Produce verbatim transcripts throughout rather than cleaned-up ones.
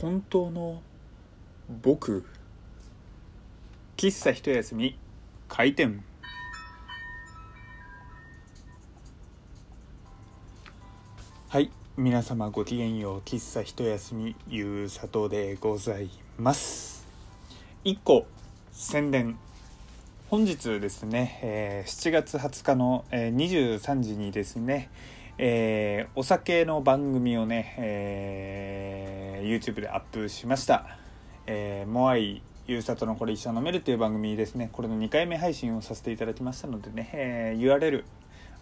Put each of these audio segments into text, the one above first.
本当の僕。喫茶一休み開店。はい、皆様ごきげんよう。喫茶一休みゆうさとでございます。いっこ宣伝。本日ですね、えー、しちがつはつかの、えー、にじゅうさんじにですね、えー、お酒の番組をね、えー、YouTube でアップしました。えー、モアイゆうさとのこれ一緒に飲めるという番組ですね。これのにかいめ配信をさせていただきましたのでね、えー、ユーアールエル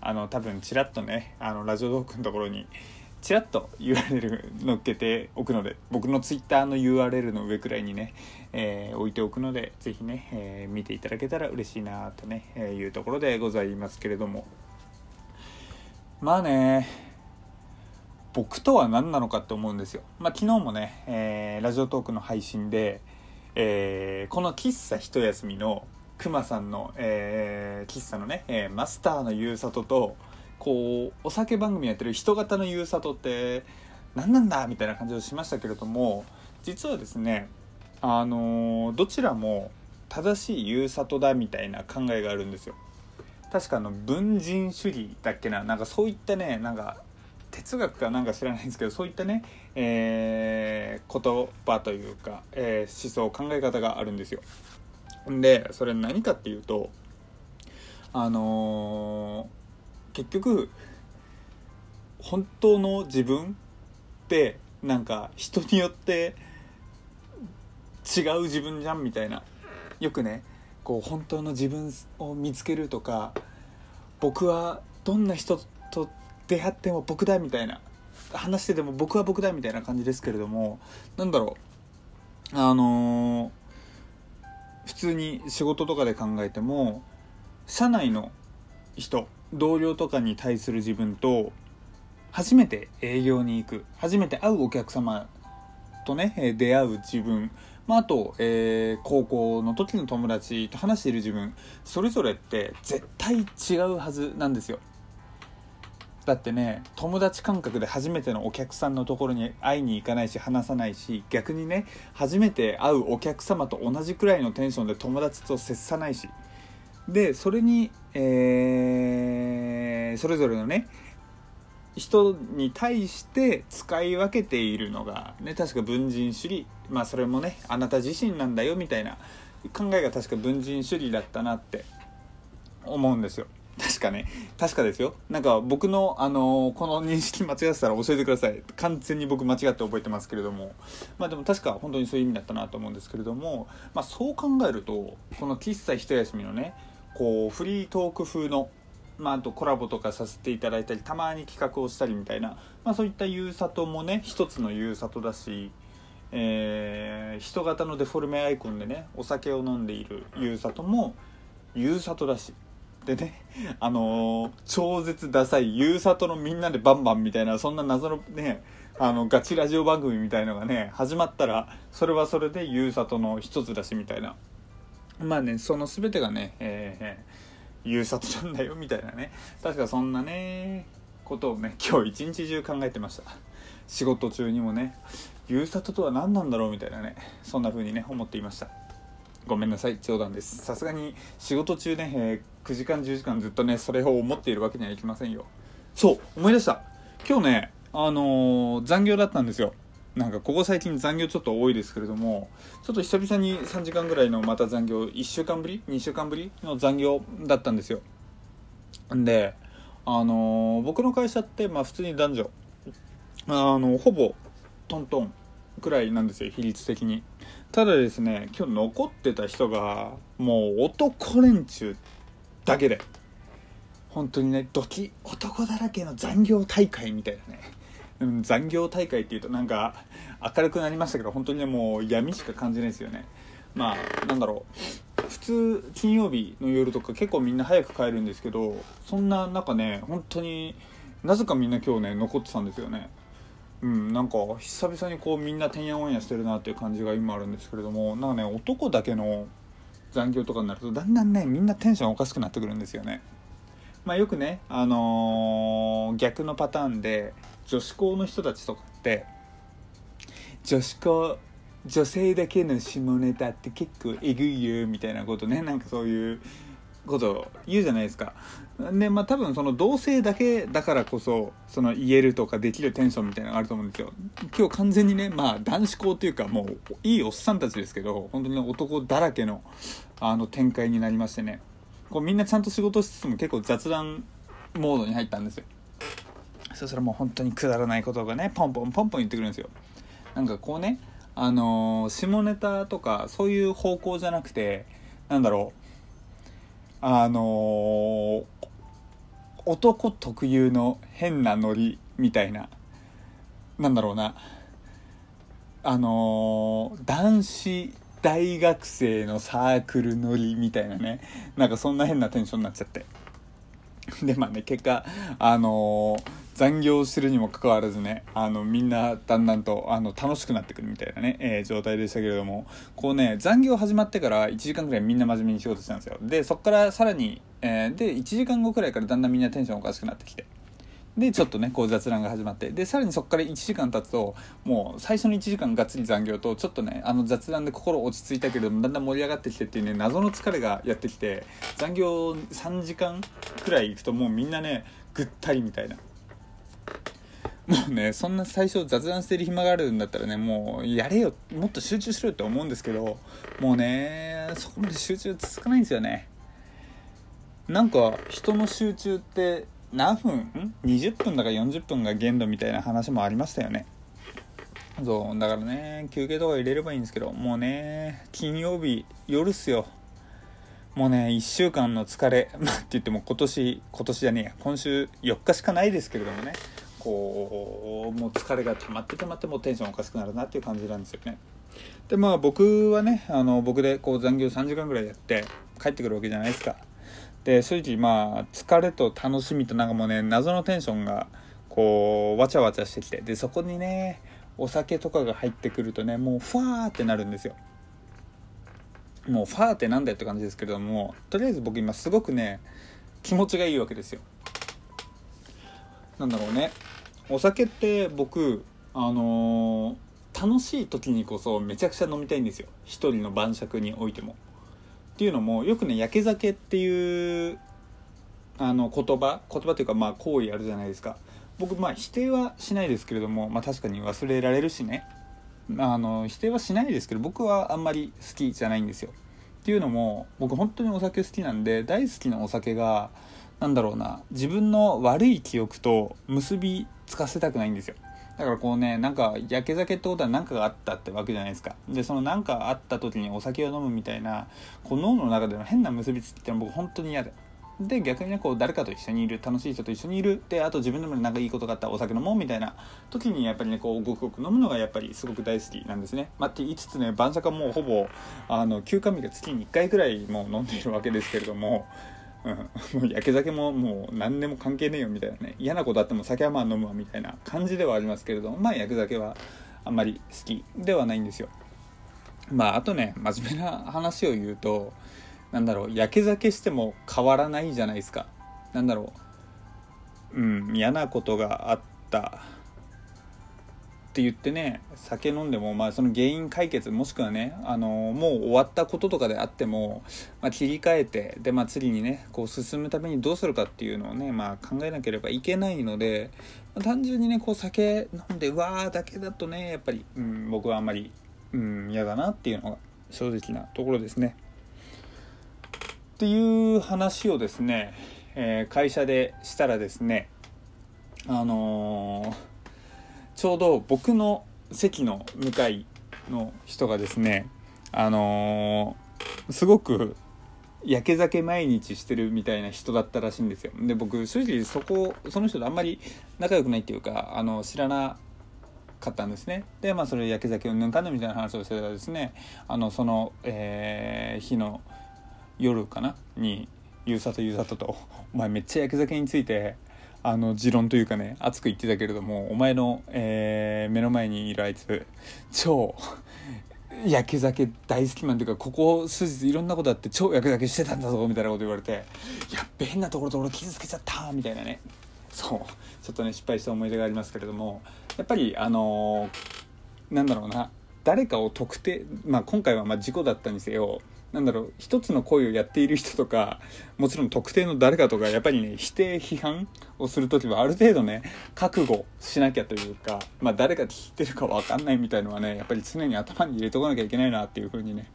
あの多分ちらっとね、あのラジオトークのところにちらっと ユーアールエル 乗っけておくので、僕の Twitter の ユーアールエル の上くらいにね、えー、置いておくので、ぜひね、えー、見ていただけたら嬉しいなとね、えー、いうところでございますけれども、まあね、僕とは何なのかって思うんですよ。まあ昨日もね、えー、ラジオトークの配信で、えー、この喫茶一休みのくまさんの、えー、喫茶のね、えー、マスターのゆうさとと、こうお酒番組やってる人型のゆうさとって何なんだみたいな感じをしましたけれども、実はですね、あのー、どちらも正しいゆうさとだみたいな考えがあるんですよ。確かあの文人主義だっけな、なんかそういったね、なんか哲学かなんか知らないんですけど、そういったね、えー、言葉というか、えー、思想考え方があるんですよ。でそれ何かっていうと、あのー結局本当の自分ってなんか人によって違う自分じゃんみたいな、よくねこう本当の自分を見つけるとか、僕はどんな人と出会っても僕だみたいな、話してても僕は僕だみたいな感じですけれども、なんだろう、あのー、普通に仕事とかで考えても、社内の人同僚とかに対する自分と、初めて営業に行く、初めて会うお客様とね出会う自分、まあ、あと、えー、高校の時の友達と話している自分、それぞれって絶対違うはずなんですよ。だってね、友達感覚で初めてのお客さんのところに会いに行かないし話さないし、逆にね初めて会うお客様と同じくらいのテンションで友達と接さないし、でそれに、えー、それぞれのね人に対して使い分けているのがね、確か文人主義、まあそれもねあなた自身なんだよみたいな考えが確か文人主義だったなって思うんですよ。確かね、確かですよ。なんか僕の、あのー、この認識間違ってたら教えてください。完全に僕間違って覚えてますけれども、まあでも確か本当にそういう意味だったなと思うんですけれども、まあそう考えると、この喫茶一休みのねこうフリートーク風の、まあ、あとコラボとかさせていただいたり、たまに企画をしたりみたいな、まあ、そういったゆうさともね一つのゆうさとだし、えー、人型のデフォルメアイコンでねお酒を飲んでいるゆうさともゆうさとだしでね、あのー、超絶ダサいゆうさとのみんなでバンバンみたいな、そんな謎のねあのガチラジオ番組みたいのがね始まったら、それはそれでゆうさとの一つだしみたいな、まあね、その全てがね、えー、ゆうさとなんだよみたいなね、確かそんなねことをね今日一日中考えてました。仕事中にもね、ゆうさととは何なんだろうみたいなね、そんな風にね思っていました。ごめんなさい、冗談です。さすがに仕事中ね、えー、くじかんじゅうじかんずっとねそれを思っているわけにはいきませんよ。そう思い出した、今日ねあのー、残業だったんですよ。なんかここ最近残業ちょっと多いですけれども、ちょっと久々にさんじかんぐらいのまた残業、いっしゅうかんぶりにしゅうかんぶりの残業だったんですよ。で、あのー、僕の会社ってまあ普通に男女、あのー、ほぼトントンくらいなんですよ、比率的に。ただですね、今日残ってた人がもう男連中だけで、本当にねドキ男だらけの残業大会みたいなね、残業大会っていうとなんか明るくなりましたけど、本当にねもう闇しか感じないですよね。まあなんだろう、普通金曜日の夜とか結構みんな早く帰るんですけど、そんな中ね本当になぜかみんな今日ね残ってたんですよね。うん、なんか久々にこうみんなてんやわんやしてるなっていう感じが今あるんですけれども、なんかね男だけの残業とかになるとだんだんねみんなテンションおかしくなってくるんですよね。まあよくね、あのー、逆のパターンで女子校の人たちとかって女子校女性だけの下ネタって結構えぐいよみたいなことね、なんかそういうことを言うじゃないですか。で、まあ多分その同性だけだからこそ、その言えるとかできるテンションみたいなのがあると思うんですよ。今日完全にね、まあ男子校というかもういいおっさんたちですけど、本当に男だらけのあの展開になりましてね、こうみんなちゃんと仕事しつつも結構雑談モードに入ったんですよ。そしたらもう本当にくだらないことがね、ポンポンポンポン言ってくるんですよ。なんかこうね、あのー、下ネタとかそういう方向じゃなくて、なんだろう、あのー、男特有の変なノリみたいな、なんだろうな、あのー、男子大学生のサークルノリみたいなね、なんかそんな変なテンションになっちゃって、でまあね、結果あのー、残業してるにもかかわらずね、あのみんなだんだんとあの楽しくなってくるみたいなね、えー、状態でしたけれども、こうね、残業始まってからいちじかんくらいみんな真面目に仕事してたんですよ。でそっからさらに、えー、でいちじかんごくらいからだんだんみんなテンションおかしくなってきて、でちょっとねこう雑談が始まって、でさらにそっからいちじかん経つと、もう最初のいちじかんがっつり残業と、ちょっとねあの雑談で心落ち着いたけれどもだんだん盛り上がってきてっていうね、謎の疲れがやってきて、残業さんじかんくらい行くともうみんなねぐったりみたいな、もうね、そんな最初雑談してる暇があるんだったらね、もうやれよ、もっと集中しろよって思うんですけど、もうねそこまで集中続かないんですよね。なんか人の集中って何分？ にじゅっ 分だかよんじゅっぷんが限度みたいな話もありましたよね。そうだからね、休憩とか入れればいいんですけど、もうね金曜日夜っすよ。もうねいっしゅうかんの疲れ、まあ、って言っても今年今年じゃねえや今週よっかしかないですけれどもね、こうもう疲れが溜まって溜まってもうテンションおかしくなるなっていう感じなんですよね。でまあ僕はね、あの僕でこう残業さんじかんぐらいやって帰ってくるわけじゃないですか。で正直まあ疲れと楽しみとなんかもうね謎のテンションがこうわちゃわちゃしてきて、でそこにねお酒とかが入ってくるとね、もうファーってなるんですよ。もうファーってなんだよって感じですけれども、とりあえず僕今すごくね気持ちがいいわけですよ。なんだろうね、お酒って僕あのー、楽しい時にこそめちゃくちゃ飲みたいんですよ、一人の晩酌においても。っていうのもよくね、やけ酒っていうあの言葉言葉というかまあ行為あるじゃないですか。僕まあ否定はしないですけれども、まあ確かに忘れられるしね、あの否定はしないですけど、僕はあんまり好きじゃないんですよ。っていうのも僕本当にお酒好きなんで、大好きなお酒がなんだろうな、自分の悪い記憶と結びつかせたくないんですよ。だからこうね、なんかやけ酒ってことは何かがあったってわけじゃないですか。でその何かあった時にお酒を飲むみたいな、こう脳の中での変な結びつきってのは僕本当に嫌で、で逆にねこう誰かと一緒にいる、楽しい人と一緒にいる、であと自分でもなんかいいことがあったらお酒飲もうみたいな時にやっぱりねこうごくごく飲むのがやっぱりすごく大好きなんですね。まあって言いつつね、晩酌はもうほぼあの休館日が月にいっかいくらいもう飲んでいるわけですけれども、うん、もうやけ酒ももう何でも関係ねえよみたいなね、嫌なことあっても酒はまあ飲むわみたいな感じではありますけれども、まあやけ酒はあんまり好きではないんですよ。まああとね、真面目な話を言うと、なんだろう、やけ酒しても変わらないじゃないですか。なんだろう、うん、嫌なことがあったって言ってね酒飲んでも、まあその原因解決、もしくはねあのもう終わったこととかであっても、まあ、切り替えて、でまあ次にねこう進むためにどうするかっていうのをね、まあ考えなければいけないので、まあ、単純にねこう酒飲んでうわーだけだとねやっぱり、うん、僕はあんまり、うん、嫌だなっていうのが正直なところですね。っていう話をですね、えー、会社でしたらですね、あのーちょうど僕の席の向かいの人がですね、あのー、すごくやけ酒毎日してるみたいな人だったらしいんですよ。で僕正直そこその人とあんまり仲良くないっていうか、あの知らなかったんですね。でまあそれやけ酒を抜かんでみたいな話をしてたらですね、あのその、えー、日の夜かなにゆうさとゆうさととお前めっちゃやけ酒についてあの持論というかね熱く言ってたけれども、お前の、えー、目の前にいるあいつ超やけ酒大好きマンというか、ここ数日いろんなことあって超やけ酒してたんだぞみたいなこと言われて、やっべ変なところと俺傷つけちゃったみたいなね、そうちょっとね失敗した思い出がありますけれども、やっぱりあのーなんだろうな、誰かを特定、まあ今回はまあ事故だったにせよ、なんだろう、一つの行為をやっている人とか、もちろん特定の誰かとか、やっぱりね、否定批判をするときはある程度ね、覚悟しなきゃというか、まあ誰が聞いてるか分かんないみたいのはね、やっぱり常に頭に入れとかなきゃいけないなっていう風にね、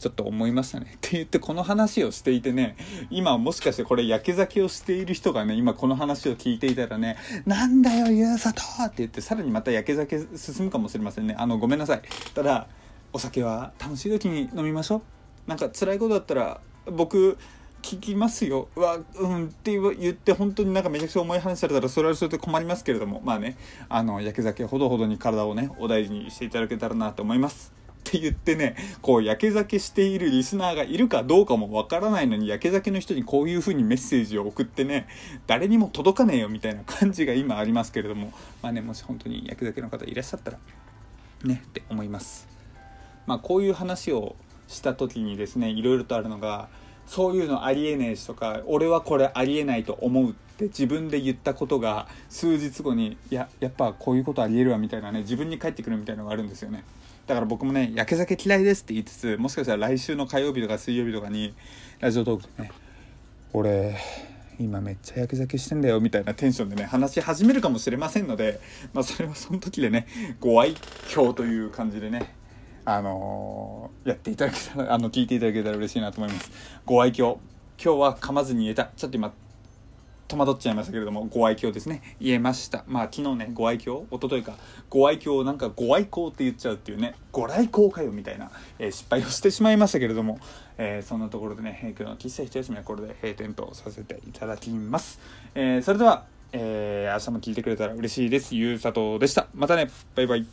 ちょっと思いましたね。って言ってこの話をしていてね、今もしかしてこれ焼け酒をしている人がね、今この話を聞いていたらね、なんだよゆうさとって言ってさらにまた焼け酒進むかもしれませんね。あのごめんなさい。ただお酒は楽しい時に飲みましょう。なんか辛いことだったら僕聞きますよ、うわ、うんって言って本当になんかめちゃくちゃ重い話されたらそれはそれで困りますけれども、まあね、あの焼け酒ほどほどに体をねお大事にしていただけたらなと思いますって言ってね、こう焼け酒しているリスナーがいるかどうかもわからないのに、焼け酒の人にこういう風にメッセージを送ってね、誰にも届かねえよみたいな感じが今ありますけれども、まあね、もし本当に焼け酒の方いらっしゃったらねって思います。まあこういう話をした時にですね、いろいろとあるのが、そういうのありえねえしとか、俺はこれありえないと思うって自分で言ったことが数日後に、いややっぱこういうことありえるわみたいなね、自分に返ってくるみたいなのがあるんですよね。だから僕もね、焼け酒嫌いですって言いつつ、もしかしたら来週の火曜日とか水曜日とかにラジオトークでね、俺今めっちゃ焼け酒してんだよみたいなテンションでね話し始めるかもしれませんので、まあそれはその時でねご愛嬌という感じでね、あのー、やっていただけたら、あの聞いていただけたら嬉しいなと思います。ご愛嬌、今日は噛まずに言えた、ちょっと今戸惑っちゃいましたけれども、ご愛嬌ですね、言えました。まあ昨日ね、ご愛嬌、一昨日か、ご愛嬌、なんかご愛嬌って言っちゃうっていうね、ご来光かよみたいな、えー、失敗をしてしまいましたけれども、えー、そんなところでね、今日の喫茶一休みはこれで閉店とさせていただきます。えー、それでは、えー、明日も聞いてくれたら嬉しいです。ゆうさとでした。またね、バイバイ。